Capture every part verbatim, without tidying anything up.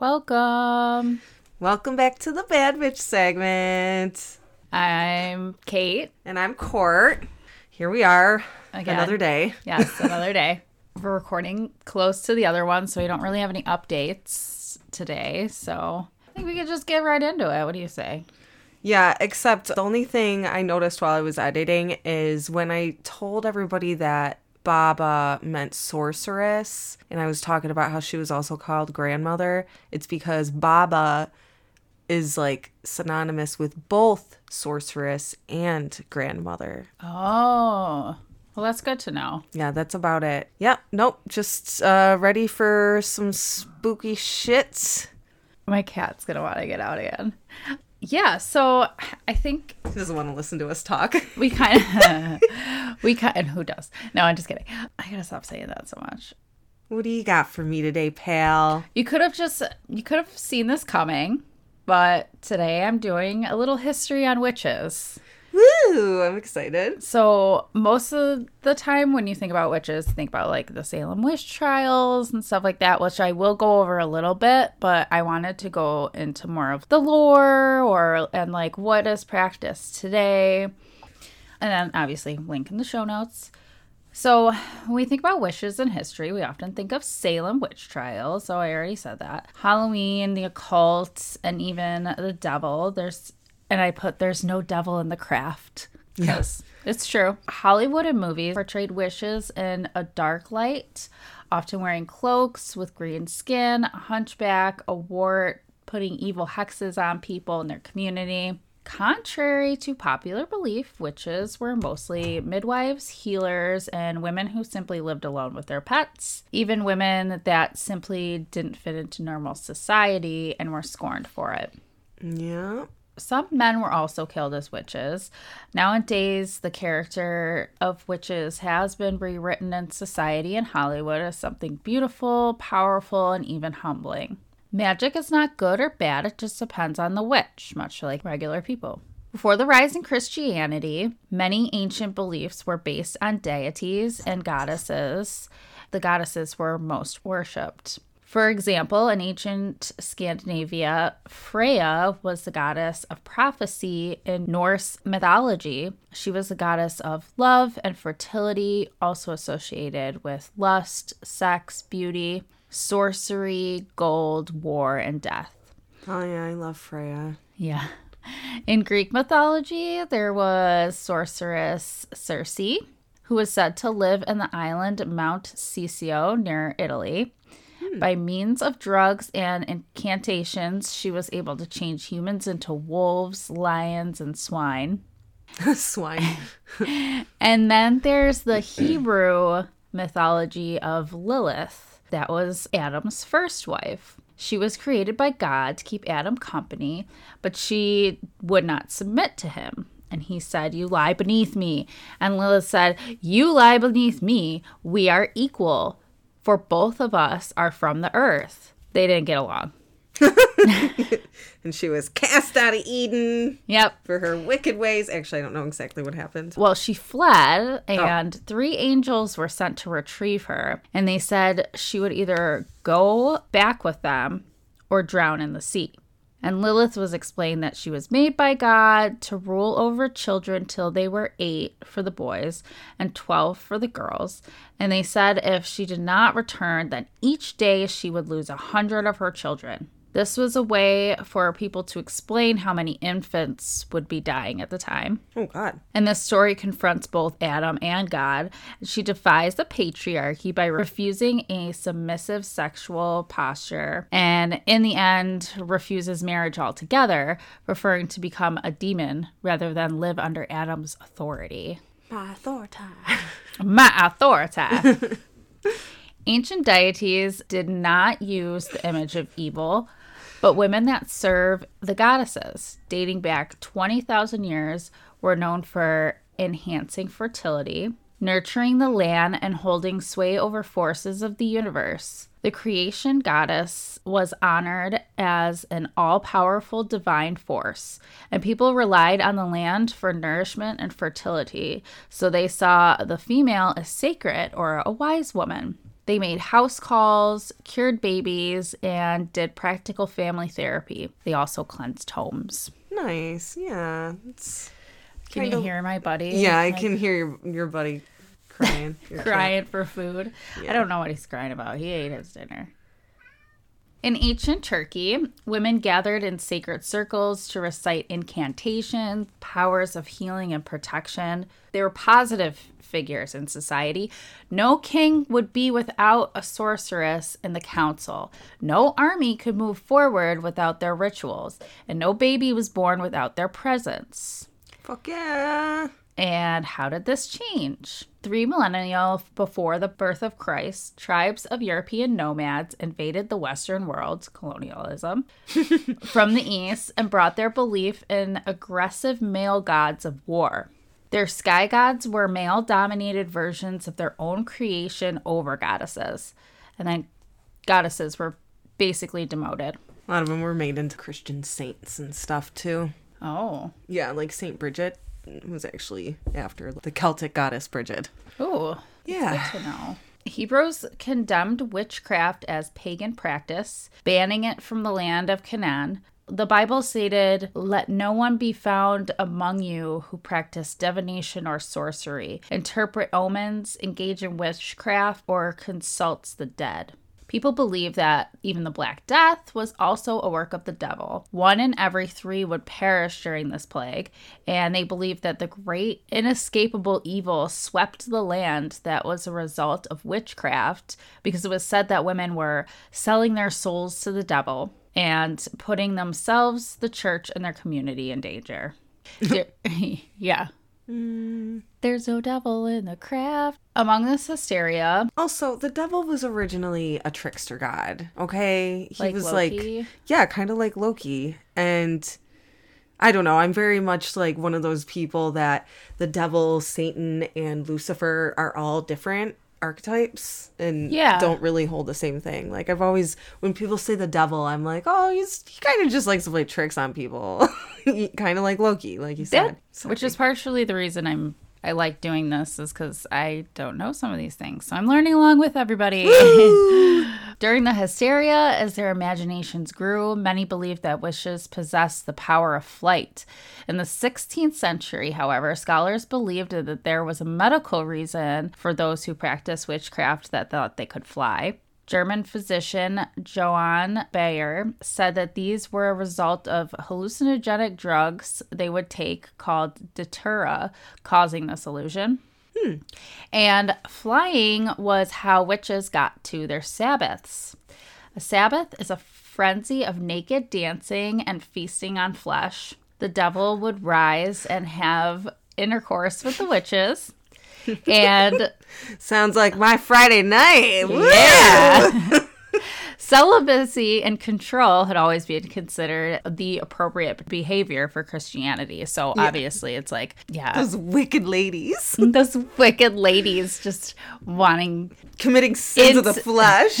Welcome. Welcome back to the Bad Bitch segment. I'm Kate. And I'm Court. Here we are. Again. Another day. Yes, another day. We're recording close to the other one, so we don't really have any updates today. So I think we could just get right into it. What do you say? Yeah, except the only thing I noticed while I was editing is when I told everybody that Baba meant sorceress, and I was talking about how she was also called grandmother, it's because Baba is like synonymous with both sorceress and grandmother. Oh, well, that's good to know. Yeah, that's about it. Yep. Yeah, nope. Just uh, ready for some spooky shit. My cat's going to want to get out again. Yeah, so I think he doesn't want to listen to us talk. We kind of, we kind, and who does? No, I'm just kidding. I gotta stop saying that so much. What do you got for me today, pal? You could have just, you could have seen this coming, but today I'm doing a little history on witches. Woo! I'm excited. So most of the time when you think about witches, think about like the Salem witch trials and stuff like that, which I will go over a little bit, but I wanted to go into more of the lore or and like what is practiced today. And then obviously link in the show notes. So when we think about witches in history, we often think of Salem witch trials. So I already said that. Halloween, the occult, and even the devil. There's And I put, there's no devil in the craft. Yes, it's true. Hollywood and movies portrayed witches in a dark light, often wearing cloaks with green skin, a hunchback, a wart, putting evil hexes on people in their community. Contrary to popular belief, witches were mostly midwives, healers, and women who simply lived alone with their pets. Even women that simply didn't fit into normal society and were scorned for it. Yeah. Some men were also killed as witches. Nowadays, the character of witches has been rewritten in society and Hollywood as something beautiful, powerful, and even humbling. Magic is not good or bad. It just depends on the witch, much like regular people. Before the rise in Christianity, many ancient beliefs were based on deities and goddesses. The goddesses were most worshipped. For example, in ancient Scandinavia, Freya was the goddess of prophecy in Norse mythology. She was the goddess of love and fertility, also associated with lust, sex, beauty, sorcery, gold, war, and death. Oh, yeah, I love Freya. Yeah. In Greek mythology, there was sorceress Circe, who was said to live in the island Mount Sessio near Italy. By means of drugs and incantations, she was able to change humans into wolves, lions, and swine. Swine. And then there's the Hebrew mythology of Lilith. That was Adam's first wife. She was created by God to keep Adam company, but she would not submit to him. And he said, "You lie beneath me." And Lilith said, "You lie beneath me. We are equal. For both of us are from the earth." They didn't get along. And she was cast out of Eden. Yep. For her wicked ways. Actually, I don't know exactly what happened. Well, she fled, and oh. three angels were sent to retrieve her. And they said she would either go back with them or drown in the sea. And Lilith was explained that she was made by God to rule over children till they were eight for the boys and twelve for the girls. And they said if she did not return, then each day she would lose a hundred of her children. This was a way for people to explain how many infants would be dying at the time. Oh, God. And this story confronts both Adam and God. She defies the patriarchy by refusing a submissive sexual posture and, in the end, refuses marriage altogether, preferring to become a demon rather than live under Adam's authority. My authority. My authority. Ancient deities did not use the image of evil, but women that serve the goddesses, dating back twenty thousand years, were known for enhancing fertility, nurturing the land, and holding sway over forces of the universe. The creation goddess was honored as an all-powerful divine force, and people relied on the land for nourishment and fertility, so they saw the female as sacred or a wise woman. They made house calls, cured babies, and did practical family therapy. They also cleansed homes. Nice. Yeah. It's can you of... hear my buddy? Yeah, I like... can hear your, your buddy crying. Crying for food. Yeah. I don't know what he's crying about. He ate his dinner. In ancient Turkey, women gathered in sacred circles to recite incantations, powers of healing and protection. They were positive figures in society. No king would be without a sorceress in the council. No army could move forward without their rituals. And no baby was born without their presence. Fuck yeah! And how did this change? Three millennia before the birth of Christ, tribes of European nomads invaded the Western world, colonialism, from the East and brought their belief in aggressive male gods of war. Their sky gods were male-dominated versions of their own creation over goddesses. And then goddesses were basically demoted. A lot of them were made into Christian saints and stuff, too. Oh. Yeah, like Saint Brigid. Was actually after the Celtic goddess Brigid. Oh, yeah. Good to know. Hebrews condemned witchcraft as pagan practice, banning it from the land of Canaan. The Bible stated, "Let no one be found among you who practice divination or sorcery, interpret omens, engage in witchcraft, or consults the dead." People believe that even the Black Death was also a work of the devil. One in every three would perish during this plague, and they believed that the great inescapable evil swept the land that was a result of witchcraft, because it was said that women were selling their souls to the devil and putting themselves, the church, and their community in danger. Yeah. Mm. There's no devil in the craft. Among this hysteria. Also, the devil was originally a trickster god, okay? He like was Loki? Like, yeah, kind of like Loki. And I don't know, I'm very much like one of those people that the devil, Satan, and Lucifer are all different archetypes and yeah. don't really hold the same thing. Like, I've always, when people say the devil, I'm like, oh, he's he kind of just likes to play tricks on people. Kind of like Loki, like you said. That, which is partially the reason I'm I like doing this is because I don't know some of these things. So I'm learning along with everybody. During the hysteria, as their imaginations grew, many believed that witches possessed the power of flight. In the sixteenth century, however, scholars believed that there was a medical reason for those who practiced witchcraft that thought they could fly. German physician Johann Bayer said that these were a result of hallucinogenic drugs they would take called Datura, causing this illusion. Hmm. And flying was how witches got to their Sabbaths. A Sabbath is a frenzy of naked dancing and feasting on flesh. The devil would rise and have intercourse with the witches. And sounds like my Friday night. Woo! Yeah. Celibacy and control had always been considered the appropriate behavior for Christianity. So yeah. Obviously it's like, yeah. Those wicked ladies. Those wicked ladies just wanting. Committing sins int- of the flesh.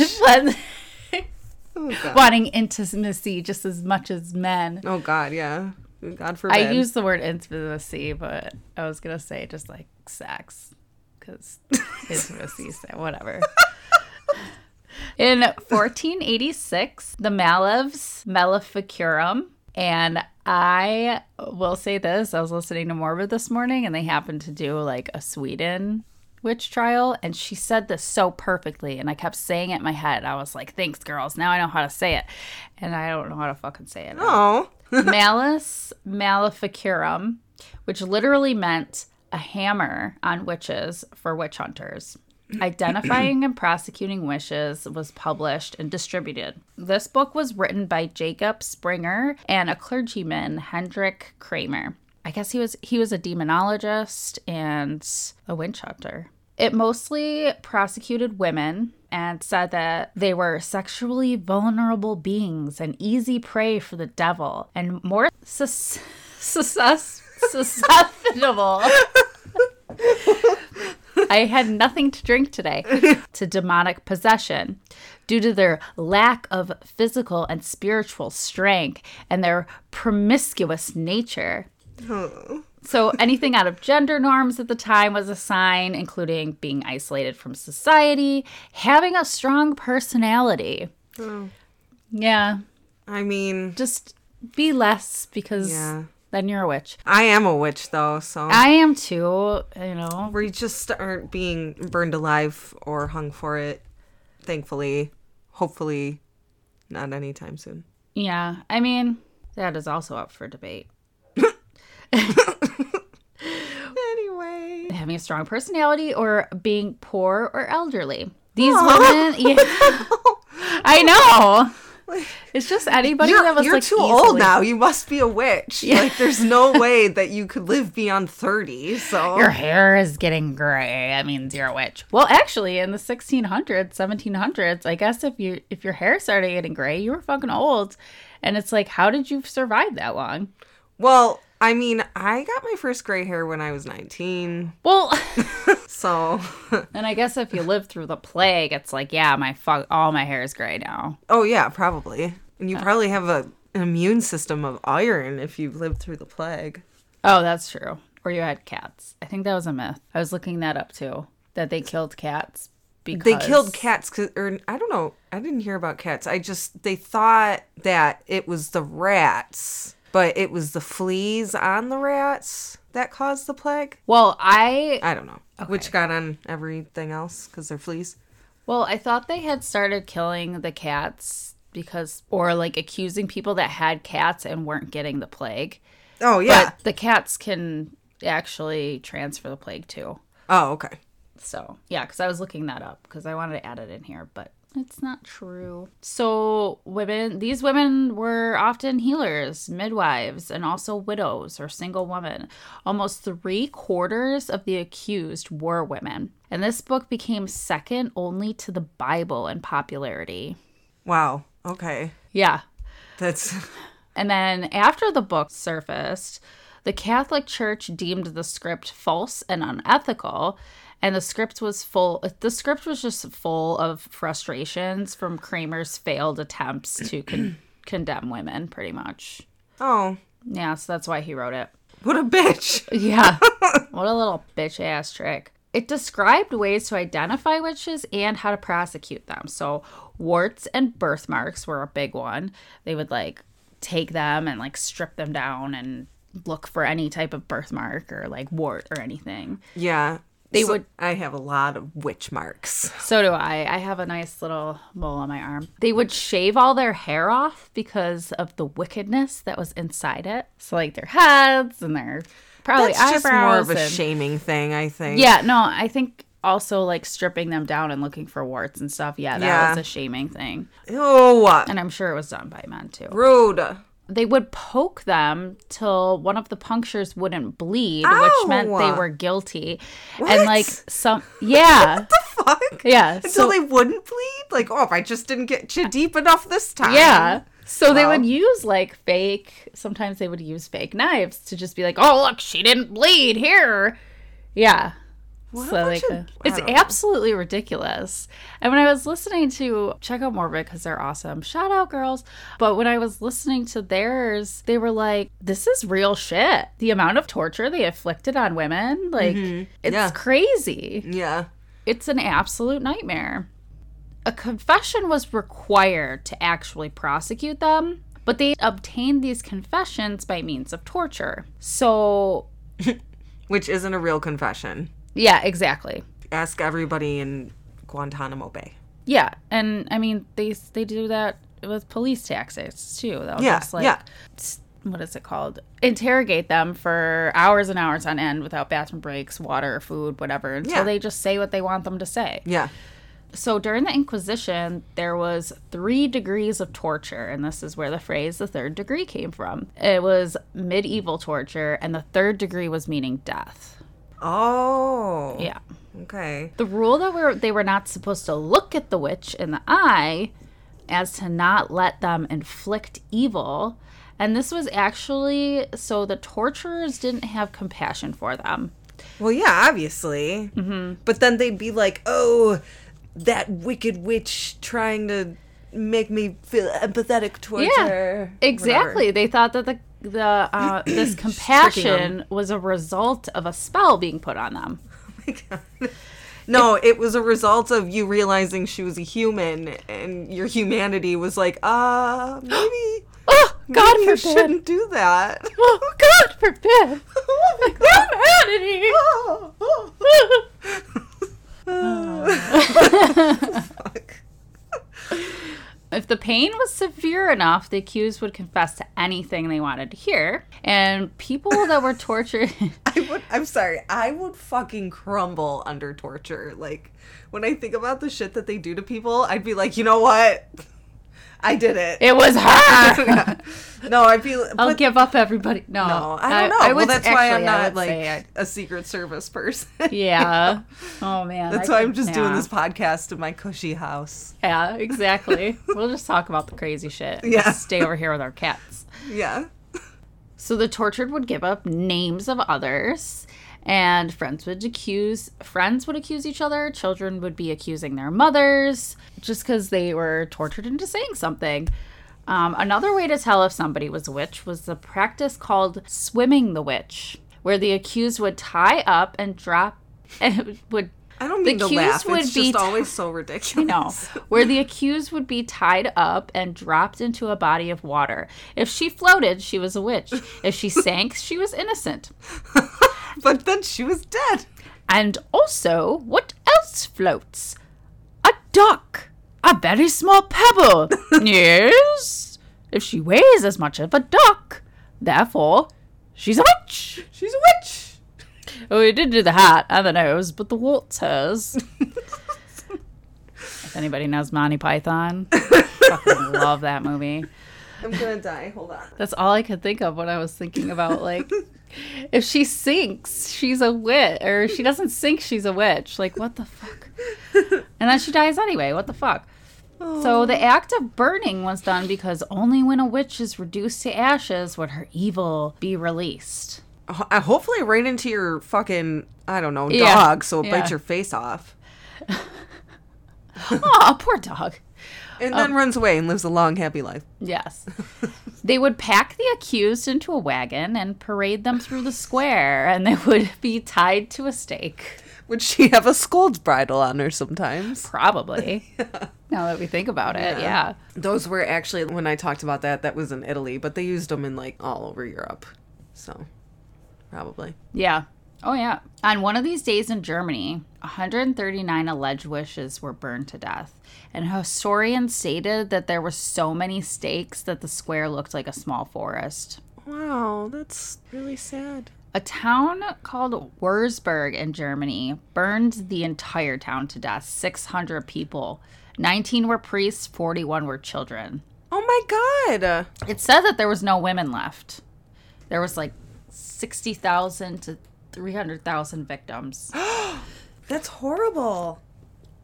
Oh, God. Wanting intimacy just as much as men. Oh, God, yeah. God forbid. I use the word intimacy, but I was going to say just like sex, because intimacy, whatever. In fourteen eighty-six, the Malleus Maleficarum, and I will say this, I was listening to Morbid this morning, and they happened to do like a Sweden witch trial, and she said this so perfectly, and I kept saying it in my head. I was like, thanks, girls, now I know how to say it, and I don't know how to fucking say it. Oh. Malleus Maleficarum, which literally meant a hammer on witches for witch hunters. Identifying and Prosecuting Witches was published and distributed. This book was written by Jacob Springer and a clergyman, Hendrik Kramer. I guess he was he was a demonologist and a witch hunter. It mostly prosecuted women and said that they were sexually vulnerable beings and easy prey for the devil, and more sus- sus- susceptible. I had nothing to drink today. To demonic possession due to their lack of physical and spiritual strength and their promiscuous nature. Oh. So anything out of gender norms at the time was a sign, including being isolated from society, having a strong personality. Oh. Yeah. I mean. Just be less because yeah. then you're a witch. I am a witch, though, so. I am, too, you know. We just aren't being burned alive or hung for it, thankfully. Hopefully not anytime soon. Yeah. I mean, that is also up for debate. Anyway, having a strong personality or being poor or elderly. These Aww. women, yeah, I know. Like, it's just anybody that was you're like, too easily... old now. You must be a witch. Yeah. Like, there's no way that you could live beyond thirty. So your hair is getting gray. That means you're a witch. Well, actually, in the sixteen hundreds, seventeen hundreds, I guess if you if your hair started getting gray, you were fucking old. And it's like, how did you survive that long? Well. I mean, I got my first gray hair when I was nineteen. Well. So. And I guess if you live through the plague, it's like, yeah, my fuck, all my hair is gray now. Oh, yeah, probably. And you yeah. probably have a, an immune system of iron if you've lived through the plague. Oh, that's true. Or you had cats. I think that was a myth. I was looking that up, too, that they killed cats because. They killed cats. 'Cause, or I don't know. I didn't hear about cats. I just, they thought that it was the rats. But it was the fleas on the rats that caused the plague? Well, I... I don't know. Okay. Which got on everything else because they're fleas. Well, I thought they had started killing the cats because... Or, like, accusing people that had cats and weren't getting the plague. Oh, yeah. But the cats can actually transfer the plague, too. Oh, okay. So, yeah, because I was looking that up because I wanted to add it in here, but... It's not true. So women, these women were often healers, midwives, and also widows or single women. Almost three quarters of the accused were women. And this book became second only to the Bible in popularity. Wow. Okay. Yeah. That's. And then after the book surfaced, the Catholic Church deemed the script false and unethical. And the script was full, the script was just full of frustrations from Kramer's failed attempts to con- condemn women, pretty much. Oh. Yeah, so that's why he wrote it. What a bitch. Yeah. What a little bitch-ass trick. It described ways to identify witches and how to prosecute them. So warts and birthmarks were a big one. They would, like, take them and, like, strip them down and look for any type of birthmark or, like, wart or anything. Yeah. They so would. I have a lot of witch marks. So do I. I have a nice little mole on my arm. They would shave all their hair off because of the wickedness that was inside it. So like their heads and their probably That's eyebrows. That's just more of a and, shaming thing, I think. Yeah, no, I think also like stripping them down and looking for warts and stuff. Yeah, that yeah. was a shaming thing. Ew. And I'm sure it was done by men too. Rude. They would poke them till one of the punctures wouldn't bleed, Ow. which meant they were guilty. What? And like some, yeah. What the fuck? Yeah. Until so, they wouldn't bleed? Like, oh, if I just didn't get you deep enough this time. Yeah. So wow. They would use like fake, sometimes they would use fake knives to just be like, oh, look, she didn't bleed here. Yeah. What so like, of, it's absolutely ridiculous. And when I was listening to, check out Morbid because they're awesome. Shout out, girls. But when I was listening to theirs, they were like, this is real shit. The amount of torture they inflicted on women, like, mm-hmm. it's yeah. crazy. Yeah. It's an absolute nightmare. A confession was required to actually prosecute them, but they obtained these confessions by means of torture. So. Which isn't a real confession. Yeah, exactly. Ask everybody in Guantanamo Bay. Yeah, and I mean, they they do that with police tactics, too. They'll yeah, just, like, yeah. What is it called? Interrogate them for hours and hours on end without bathroom breaks, water, food, whatever, until yeah. they just say what they want them to say. Yeah. So during the Inquisition, there was three degrees of torture, and this is where the phrase the third degree came from. It was medieval torture, and the third degree was meaning death. Oh. Yeah. Okay. The rule that we're, they were not supposed to look at the witch in the eye as to not let them inflict evil. And this was actually so the torturers didn't have compassion for them. Well, yeah, obviously. Mm-hmm. But then they'd be like, oh, that wicked witch trying to make me feel empathetic towards yeah, her. Exactly. Whatever. They thought that the the uh, this compassion was a result of a spell being put on them. Oh my God. No, it, it was a result of you realizing she was a human, and your humanity was like, uh, maybe... Oh, God maybe forbid. You shouldn't do that. Oh, God forbid. Oh, my God. Humanity. Oh, oh. Oh. Fuck. If the pain was severe enough, the accused would confess to anything they wanted to hear. And people that were tortured... I would, I'm sorry. I would fucking crumble under torture. Like, when I think about the shit that they do to people, I'd be like, you know what? I did it. It was her. No, I feel... I'll give up, everybody. No. No, I don't know. I, I well, that's actually, why I'm not, like, I... a Secret Service person. Yeah. You know? Oh, man. That's I why could, I'm just yeah. doing this podcast in my cushy house. Yeah, exactly. We'll just talk about the crazy shit. Yeah. Just stay over here with our cats. Yeah. So the tortured would give up names of others... And friends would accuse, friends would accuse each other. Children would be accusing their mothers just because they were tortured into saying something. Um, another way to tell if somebody was a witch was the practice called swimming the witch, where the accused would tie up and drop, and would. I don't mean the to laugh. It's just always so ridiculous. You know, where the accused would be tied up and dropped into a body of water. If she floated, she was a witch. If she sank, she was innocent. But then she was dead. And also, what else floats? A duck. A very small pebble. Yes. If she weighs as much as a duck, therefore, she's a witch. She's a witch. Oh, he did do the hat and the nose, but the wart's hers. If anybody knows Monty Python, fucking love that movie. I'm going to die. Hold on. That's all I could think of when I was thinking about, like, if she sinks, she's a witch. Or if she doesn't sink, she's a witch. Like, what the fuck? And then she dies anyway. What the fuck? Oh. So the act of burning was done because only when a witch is reduced to ashes would her evil be released. Hopefully right into your fucking, I don't know, dog, yeah. so it yeah. bites your face off. Oh, poor dog. And then um, runs away and lives a long, happy life. Yes. They would pack the accused into a wagon and parade them through the square, and they would be tied to a stake. Would she have a scold's bridle on her sometimes? Probably. Yeah. Now that we think about it, yeah. yeah. Those were actually, when I talked about that, that was in Italy, but they used them in, like, all over Europe. So, probably. Yeah. Oh, yeah. On one of these days in Germany, one hundred thirty-nine alleged witches were burned to death. And historians stated that there were so many stakes that the square looked like a small forest. Wow, that's really sad. A town called Wurzburg in Germany burned the entire town to death, six hundred people. nineteen were priests, forty-one were children. Oh, my God. It said that there was no women left. There was like sixty thousand to three hundred thousand victims. That's horrible.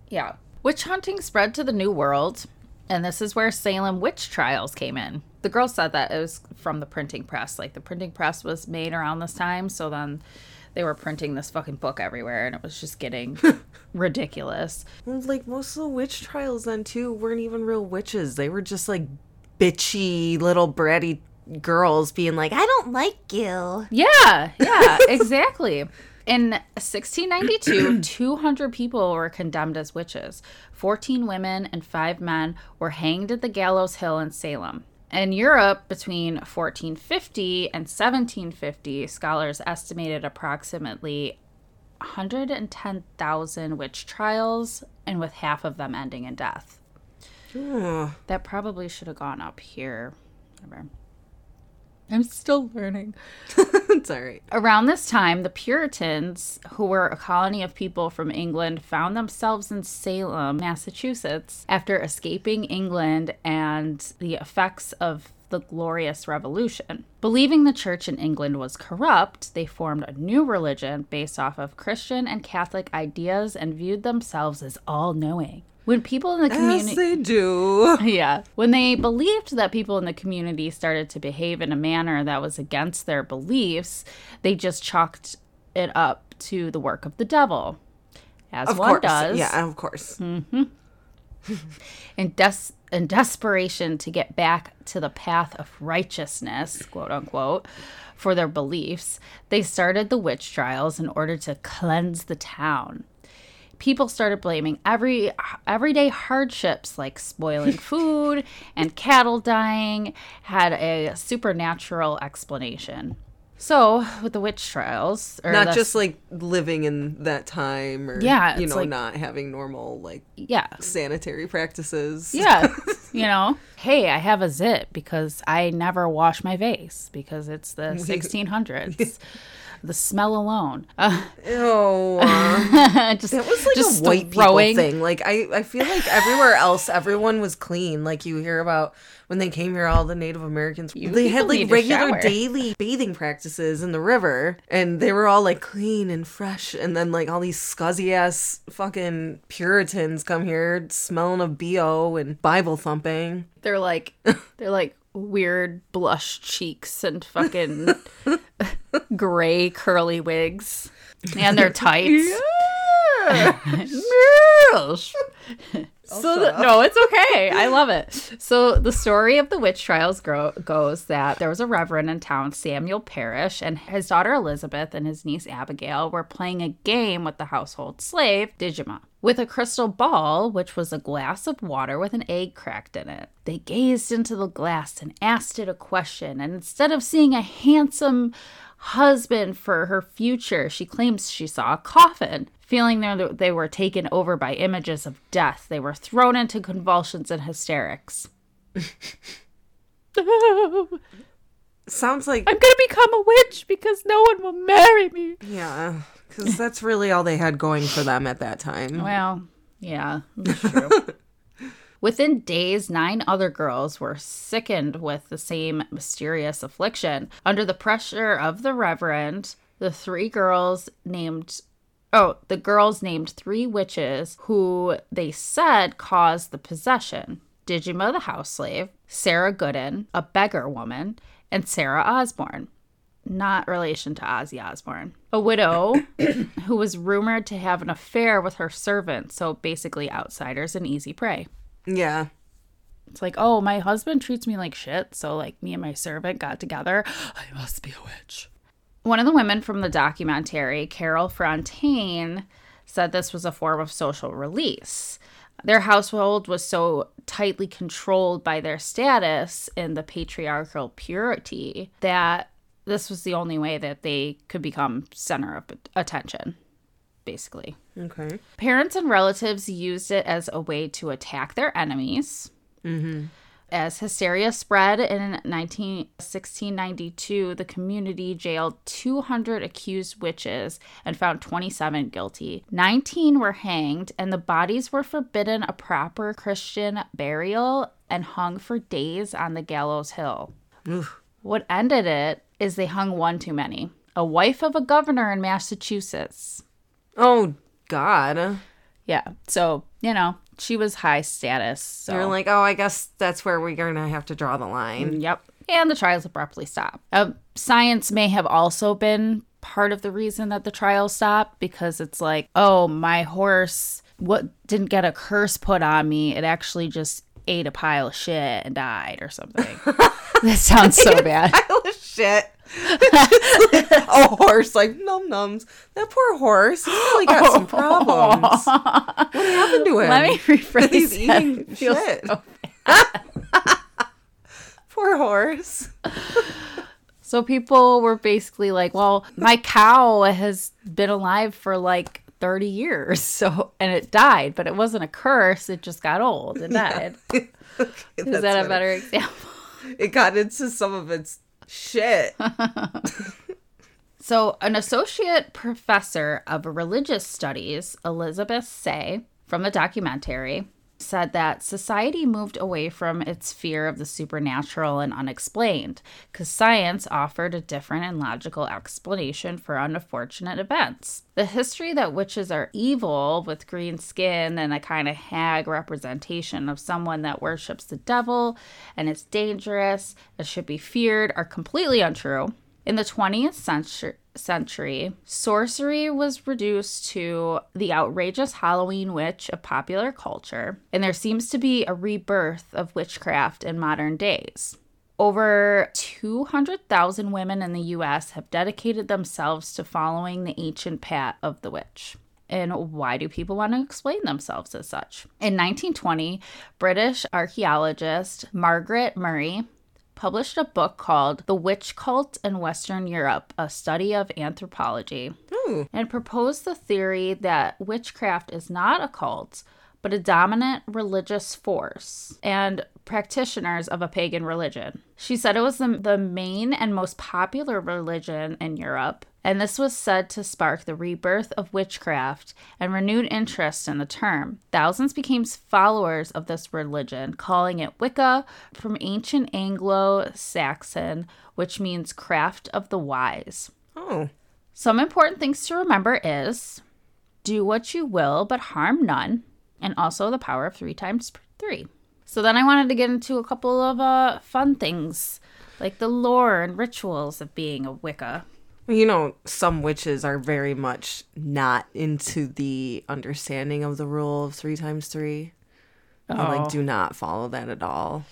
Yeah. Witch hunting spread to the New World, and this is where Salem witch trials came in. The girl said that it was from the printing press. Like, the printing press was made around this time, so then they were printing this fucking book everywhere, and it was just getting ridiculous. Well, like, most of the witch trials then, too, weren't even real witches. They were just, like, bitchy, little bratty girls being like, I don't like you. Yeah, yeah, exactly. In sixteen ninety-two, two hundred people were condemned as witches. fourteen women and five men were hanged at the Gallows Hill in Salem. In Europe, between fourteen fifty and seventeen fifty, scholars estimated approximately one hundred ten thousand witch trials, and with half of them ending in death. Ooh. That probably should have gone up here. Never. I'm still learning. It's all right. Around this time, the Puritans, who were a colony of people from England, found themselves in Salem, Massachusetts, after escaping England and the effects of the Glorious Revolution. Believing the church in England was corrupt, they formed a new religion based off of Christian and Catholic ideas and viewed themselves as all-knowing. When people in the community... Yes, they do. Yeah. When they believed that people in the community started to behave in a manner that was against their beliefs, they just chalked it up to the work of the devil. As of one course. Does. Yeah, of course. Mm-hmm. In, des- and desperation to get back to the path of righteousness, quote unquote, for their beliefs, they started the witch trials in order to cleanse the town. People started blaming every everyday hardships like spoiling food and cattle dying had a supernatural explanation. So with the witch trials, or not the, just like living in that time, or yeah, you know, like, not having normal like yeah sanitary practices. Yeah, you know, hey, I have a zit because I never wash my face because it's the sixteen hundreds. The smell alone. Uh, Ew. just, that was like just a white throwing. people thing. Like, I, I feel like everywhere else, everyone was clean. Like, you hear about when they came here, all the Native Americans, you they had like regular daily bathing practices in the river. And they were all like clean and fresh. And then like all these scuzzy ass fucking Puritans come here smelling of B O and Bible thumping. They're like, they're like weird blush cheeks and fucking... gray curly wigs and their tights. So the, no, it's okay. I love it. So the story of the witch trials grow, goes that there was a reverend in town, Samuel Parrish, and his daughter Elizabeth and his niece Abigail were playing a game with the household slave, Digima, with a crystal ball, which was a glass of water with an egg cracked in it. They gazed into the glass and asked it a question, and instead of seeing a handsome husband for her future, she claims she saw a coffin. Feeling that they were taken over by images of death, they were thrown into convulsions and hysterics. Sounds like... I'm going to become a witch because no one will marry me. Yeah, because that's really all they had going for them at that time. Well, yeah, that's true. Within days, nine other girls were sickened with the same mysterious affliction. Under the pressure of the reverend, the three girls named... Oh, the girls named three witches who they said caused the possession. Digima, the house slave, Sarah Gooden, a beggar woman, and Sarah Osborne. Not relation to Ozzy Osborne. A widow who was rumored to have an affair with her servant, so basically outsiders and easy prey. Yeah. It's like, oh, my husband treats me like shit, so like me and my servant got together. I must be a witch. One of the women from the documentary, Carol Fontaine, said this was a form of social release. Their household was so tightly controlled by their status in the patriarchal purity that this was the only way that they could become center of attention, basically. Okay. Parents and relatives used it as a way to attack their enemies. Mm-hmm. As hysteria spread in sixteen ninety-two, the community jailed two hundred accused witches and found twenty-seven guilty. nineteen were hanged, and the bodies were forbidden a proper Christian burial and hung for days on the Gallows Hill. Oof. What ended it is they hung one too many. A wife of a governor in Massachusetts. Oh, God. Yeah, so, you know, she was high status. So. They're like, oh, I guess that's where we're going to have to draw the line. Yep. And the trials abruptly stopped. Uh, science may have also been part of the reason that the trials stopped, because it's like, oh, my horse what didn't get a curse put on me. It actually just ate a pile of shit and died or something. That sounds so bad. A pile of shit. Like a horse, like num nums. That poor horse, he's really got oh. some problems. What happened to him? Let me rephrase. He's that eating shit. So poor horse. So people were basically like, "Well, my cow has been alive for like thirty years, so and it died, but it wasn't a curse. It just got old and died." Yeah. Okay, is that a better it, example? It got into some of its. Shit. So an associate professor of religious studies, Elizabeth Say, from the documentary, said that society moved away from its fear of the supernatural and unexplained because science offered a different and logical explanation for unfortunate events. The history that witches are evil with green skin and a kind of hag representation of someone that worships the devil and is dangerous and should be feared are completely untrue. In the twentieth century, century, sorcery was reduced to the outrageous Halloween witch of popular culture, and there seems to be a rebirth of witchcraft in modern days. Over two hundred thousand women in the U S have dedicated themselves to following the ancient path of the witch. And why do people want to explain themselves as such? In nineteen twenty, British archaeologist Margaret Murray published a book called The Witch Cult in Western Europe, A Study of Anthropology, Ooh. and proposed the theory that witchcraft is not a cult, but a dominant religious force and practitioners of a pagan religion. She said it was the, the main and most popular religion in Europe, and this was said to spark the rebirth of witchcraft and renewed interest in the term. Thousands became followers of this religion, calling it Wicca, from ancient Anglo-Saxon, which means craft of the wise. Oh. Some important things to remember is, do what you will, but harm none, and also the power of three times three. So then I wanted to get into a couple of uh, fun things, like the lore and rituals of being a Wicca. You know, some witches are very much not into the understanding of the rule of three times three. Oh. I, like, do not follow that at all.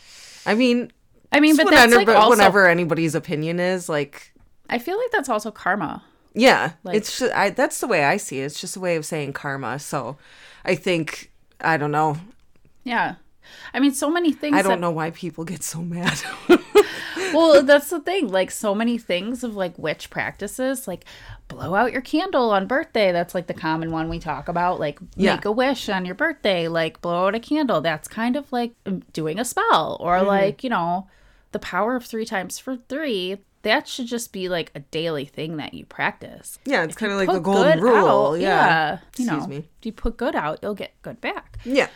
I mean, I mean, but whatever, that's like also, whatever anybody's opinion is, like, I feel like that's also karma. Yeah, like, it's just, I, that's the way I see it. It's just a way of saying karma. So, I think I don't know. Yeah, I mean, so many things. I don't that... know why people get so mad. Well, that's the thing. Like, so many things of, like, witch practices, like, blow out your candle on birthday. That's, like, the common one we talk about. Like, yeah. make a wish on your birthday. Like, blow out a candle. That's kind of, like, doing a spell. Or, mm-hmm. like, you know, the power of three times for three. That should just be, like, a daily thing that you practice. Yeah, it's kind of like the golden rule. Out, yeah. yeah. You know, Excuse me. If you put good out, you'll get good back. Yeah.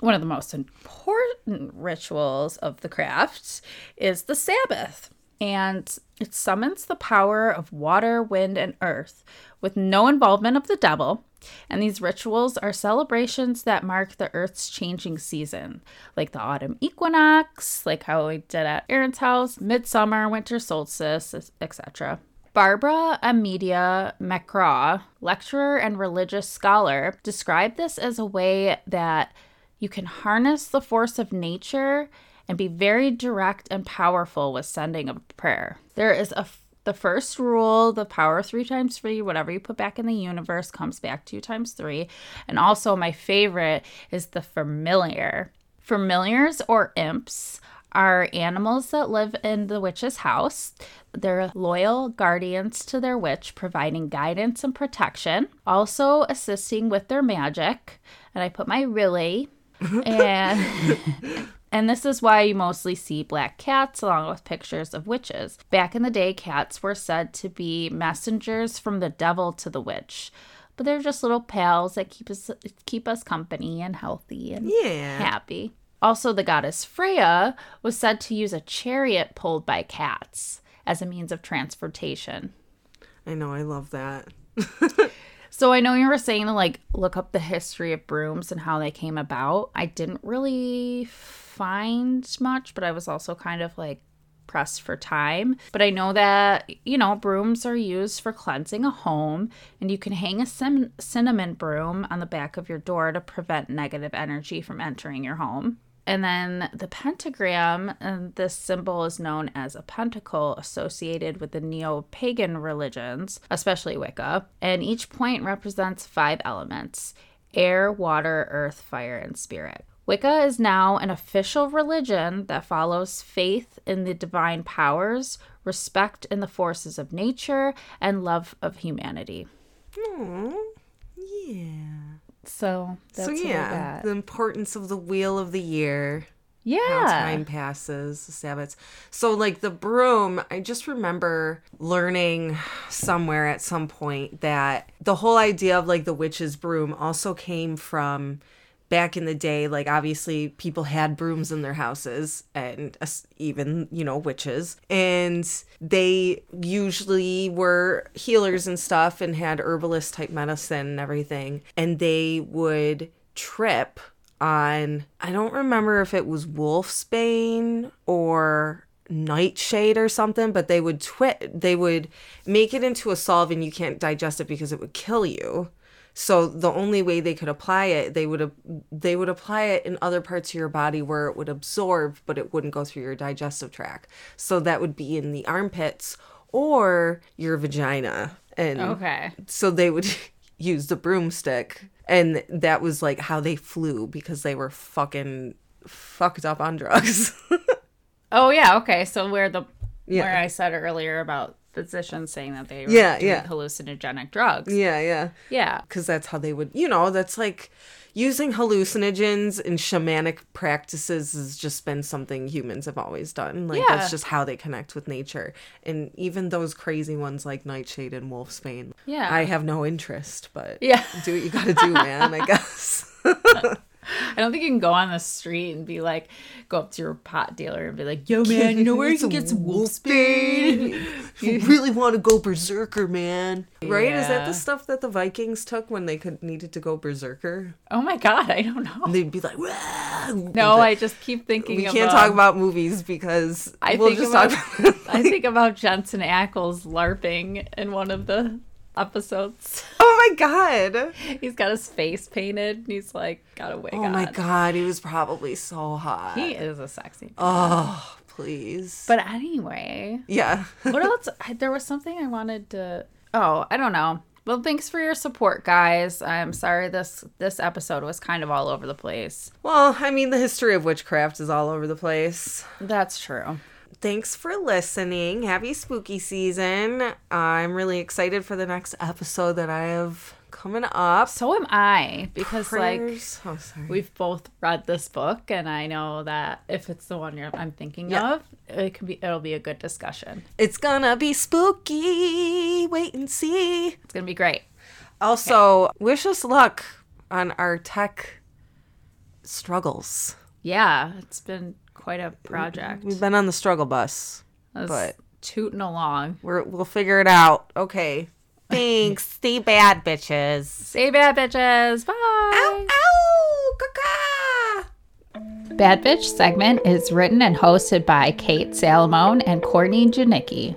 One of the most important rituals of the craft is the Sabbath, and it summons the power of water, wind, and earth with no involvement of the devil. And these rituals are celebrations that mark the earth's changing season, like the autumn equinox, like how we did at Aaron's house, midsummer, winter solstice, et cetera. Barbara Amelia McGraw, lecturer and religious scholar, described this as a way that you can harness the force of nature and be very direct and powerful with sending a prayer. There is a f- the first rule, the power three times three, whatever you put back in the universe comes back two times three. And also my favorite is the familiar. Familiars or imps are animals that live in the witch's house. They're loyal guardians to their witch, providing guidance and protection, also assisting with their magic. And I put my really... and, and this is why you mostly see black cats along with pictures of witches. Back in the day, cats were said to be messengers from the devil to the witch. But they're just little pals that keep us keep us company and healthy and yeah. happy. Also, the goddess Freya was said to use a chariot pulled by cats as a means of transportation. I know, I love that. So I know you were saying to, like, look up the history of brooms and how they came about. I didn't really find much, but I was also kind of, like, pressed for time. But I know that, you know, brooms are used for cleansing a home, and you can hang a cin- cinnamon broom on the back of your door to prevent negative energy from entering your home. And then the pentagram, and this symbol is known as a pentacle, associated with the neo-pagan religions, especially Wicca. And each point represents five elements: air, water, earth, fire, and spirit. Wicca is now an official religion that follows faith in the divine powers, respect in the forces of nature, and love of humanity. Aww. Yeah. So, that's so yeah, the importance of the wheel of the year. Yeah. How time passes, the Sabbaths. So, like, the broom, I just remember learning somewhere at some point that the whole idea of, like, the witch's broom also came from back in the day. Like, obviously, people had brooms in their houses and uh, even, you know, witches. And they usually were healers and stuff and had herbalist type medicine and everything. And they would trip on, I don't remember if it was wolfsbane or nightshade or something, but they would twi- they would make it into a solve and you can't digest it because it would kill you. So the only way they could apply it, they would they would apply it in other parts of your body where it would absorb, but it wouldn't go through your digestive tract. So that would be in the armpits or your vagina. And okay. So they would use the broomstick, and that was like how they flew, because they were fucking fucked up on drugs. Oh yeah, okay. So where the yeah. where I said earlier about physicians saying that they were yeah, doing yeah. hallucinogenic drugs. Yeah, yeah. Yeah. Because that's how they would, you know, that's like using hallucinogens and shamanic practices has just been something humans have always done. Like, yeah. that's just how they connect with nature. And even those crazy ones like Nightshade and Wolfsbane. Yeah. I have no interest, but yeah. do what you gotta do, man, I guess. I don't think you can go on the street and be like, go up to your pot dealer and be like, yo, man, you know where you can get some wolfsbane? You really want to go berserker, man. Right? Yeah. Is that the stuff that the Vikings took when they could needed to go berserker? Oh, my God. I don't know. And they'd be like, wah! No, I just keep thinking we about... We can't talk about movies because I we'll think just about, talk about... Like... I think about Jensen Ackles LARPing in one of the... episodes. Oh my God. He's got his face painted and he's like got a wig on. Oh my on. God, he was probably so hot. He is a sexy man. Oh, please. But anyway. Yeah. What else? I, there was something I wanted to Oh, I don't know. Well, thanks for your support, guys. I'm sorry this this episode was kind of all over the place. Well, I mean, the history of witchcraft is all over the place. That's true. Thanks for listening. Happy spooky season. I'm really excited for the next episode that I have coming up. So am I, because Prayers. like oh, sorry. We've both read this book, and I know that if it's the one you're, I'm thinking yeah. of, it can be. It'll be a good discussion. It's gonna be spooky. Wait and see. It's gonna be great. Also, okay. wish us luck on our tech struggles. Yeah, it's been quite a project. We've been on the struggle bus, That's but tooting along. We're, we'll figure it out. Okay. Thanks. Stay bad, bitches. Stay bad, bitches. Bye. Ow, ow, caca. Bad Bitch segment is written and hosted by Kate Salamone and Courtney Janicki.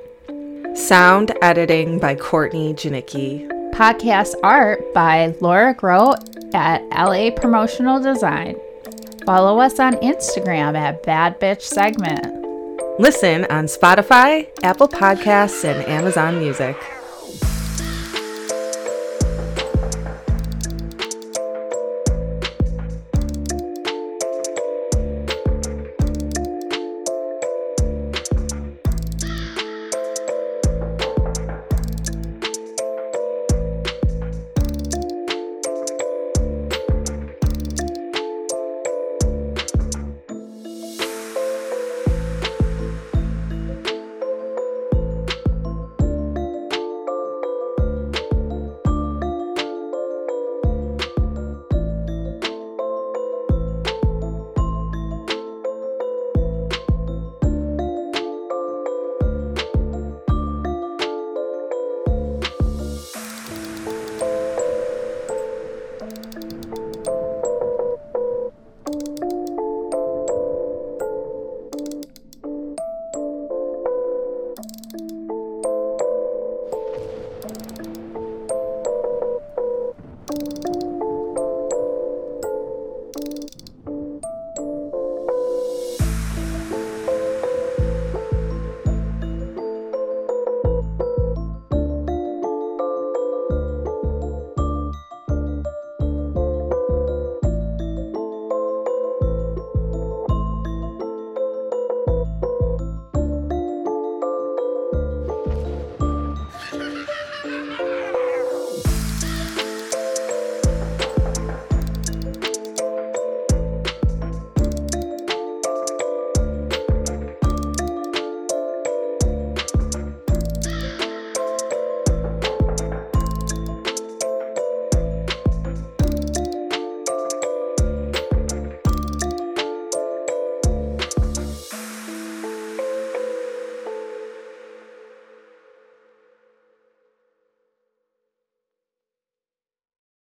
Sound editing by Courtney Janicki. Podcast art by Laura Groh at L A Promotional Design. Follow us on Instagram at Bad Bitch Segment. Listen on Spotify, Apple Podcasts, and Amazon Music.